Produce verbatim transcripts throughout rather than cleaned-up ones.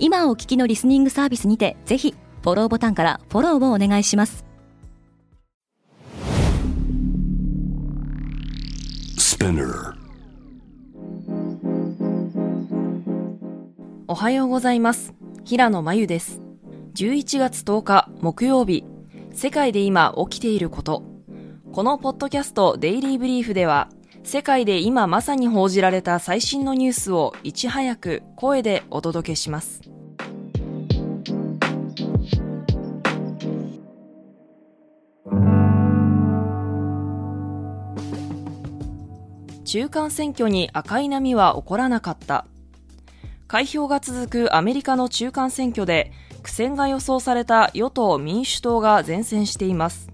今お聞きのリスニングサービスにて、ぜひフォローボタンからフォローをお願いします。おはようございます。平野真由です。じゅういちがつとおか木曜日、世界で今起きていること。このポッドキャストデイリーブリーフでは、世界で今まさに報じられた最新のニュースをいち早く声でお届けします。中間選挙に赤い波は起こらなかった。開票が続くアメリカの中間選挙で、苦戦が予想された与党民主党が善戦しています。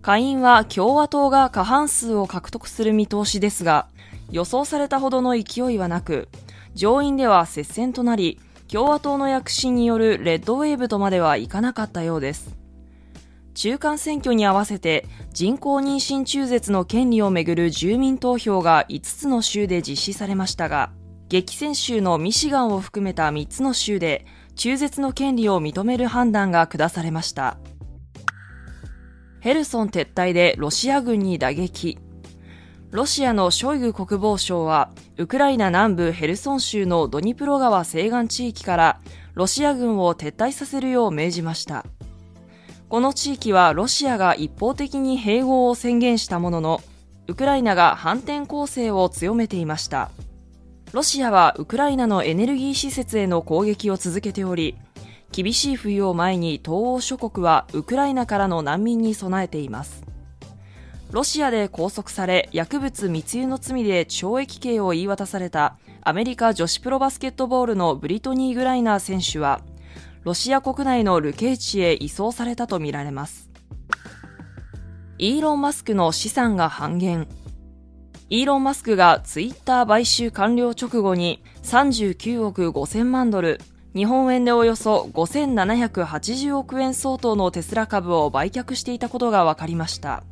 下院は共和党が過半数を獲得する見通しですが、予想されたほどの勢いはなく、上院では接戦となり、共和党の躍進によるレッドウェーブとまではいかなかったようです。中間選挙に合わせて、人工妊娠中絶の権利をめぐる住民投票がいつつの州で実施されましたが、激戦州のミシガンを含めたみっつの州で中絶の権利を認める判断が下されました。ヘルソン撤退でロシア軍に打撃。ロシアのショイグ国防相は、ウクライナ南部ヘルソン州のドニプロ川西岸地域からロシア軍を撤退させるよう命じました。この地域はロシアが一方的に併合を宣言したものの、ウクライナが反転攻勢を強めていました。ロシアはウクライナのエネルギー施設への攻撃を続けており、厳しい冬を前に東欧諸国はウクライナからの難民に備えています。ロシアで拘束され、薬物密輸の罪で懲役刑を言い渡されたアメリカ女子プロバスケットボールのブリトニー・グライナー選手は、ロシア国内の流刑地へ移送されたとみられます。イーロン・マスクの資産が半減。イーロン・マスクがツイッター買収完了直後にさんじゅうきゅうおくごせんまんドル、日本円でおよそごせんななひゃくはちじゅうおくえん相当のテスラ株を売却していたことが分かりました。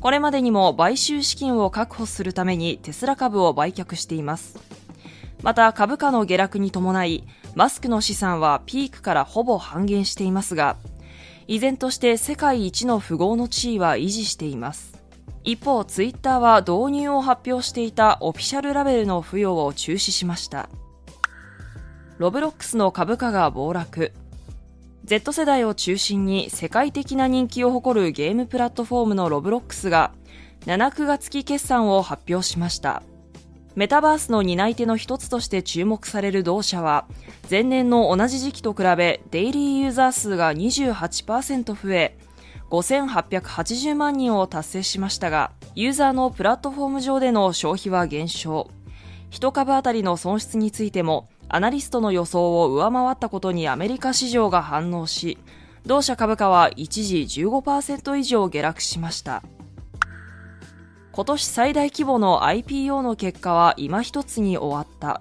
これまでにも買収資金を確保するためにテスラ株を売却しています。また、株価の下落に伴い、マスクの資産はピークからほぼ半減していますが、依然として世界一の富豪の地位は維持しています。一方、ツイッターは導入を発表していたオフィシャルラベルの付与を中止しました。ロブロックスの株価が暴落。Z 世代を中心に世界的な人気を誇るゲームプラットフォームのロブロックスが、なながつき決算を発表しました。メタバースの担い手の一つとして注目される同社は、前年の同じ時期と比べデイリーユーザー数が にじゅうはちパーセント 増え、ごせんはっぴゃくはちじゅうまんにんを達成しましたが、ユーザーのプラットフォーム上での消費は減少。一株当たりの損失についても、アナリストの予想を上回ったことにアメリカ市場が反応し、同社株価は一時 じゅうごパーセント 以上下落しました。今年最大規模の アイピーオー の結果は今一つに終わった。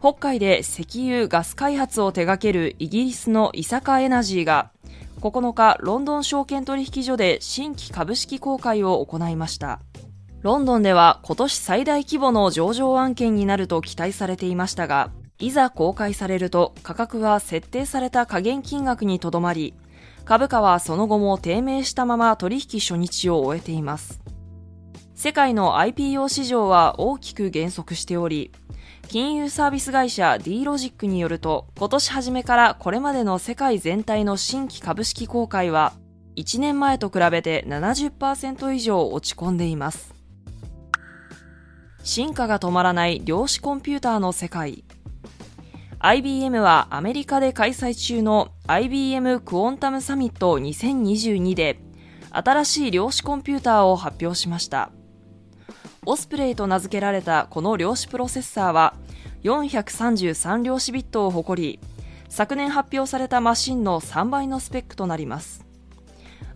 北海で石油・ガス開発を手掛けるイギリスのイサカエナジーがここのかロンドン証券取引所で新規株式公開を行いました。ロンドンでは今年最大規模の上場案件になると期待されていましたが、いざ公開されると価格は設定された下限金額にとどまり、株価はその後も低迷したまま取引初日を終えています。世界の アイピーオー 市場は大きく減速しており、金融サービス会社 D-Logic によると、今年初めからこれまでの世界全体の新規株式公開はいちねんまえと比べて ななじゅっパーセント 以上落ち込んでいます。進化が止まらない量子コンピューターの世界。 アイビーエム はアメリカで開催中の アイビーエム クォンタムサミットにせんにじゅうにで新しい量子コンピューターを発表しました。オスプレイと名付けられたこの量子プロセッサーはよんひゃくさんじゅうさん量子ビットを誇り、昨年発表されたマシンのさんばいのスペックとなります。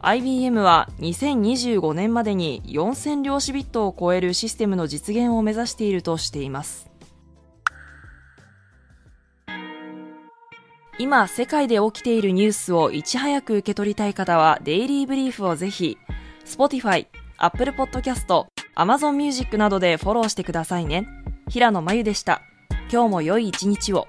アイビーエム はにせんにじゅうごねんまでによんせん量子ビットを超えるシステムの実現を目指しているとしています。今世界で起きているニュースをいち早く受け取りたい方はデイリーブリーフをぜひ Spotify、Apple Podcast、Amazon Music などでフォローしてくださいね。平野真由でした。今日も良い一日を。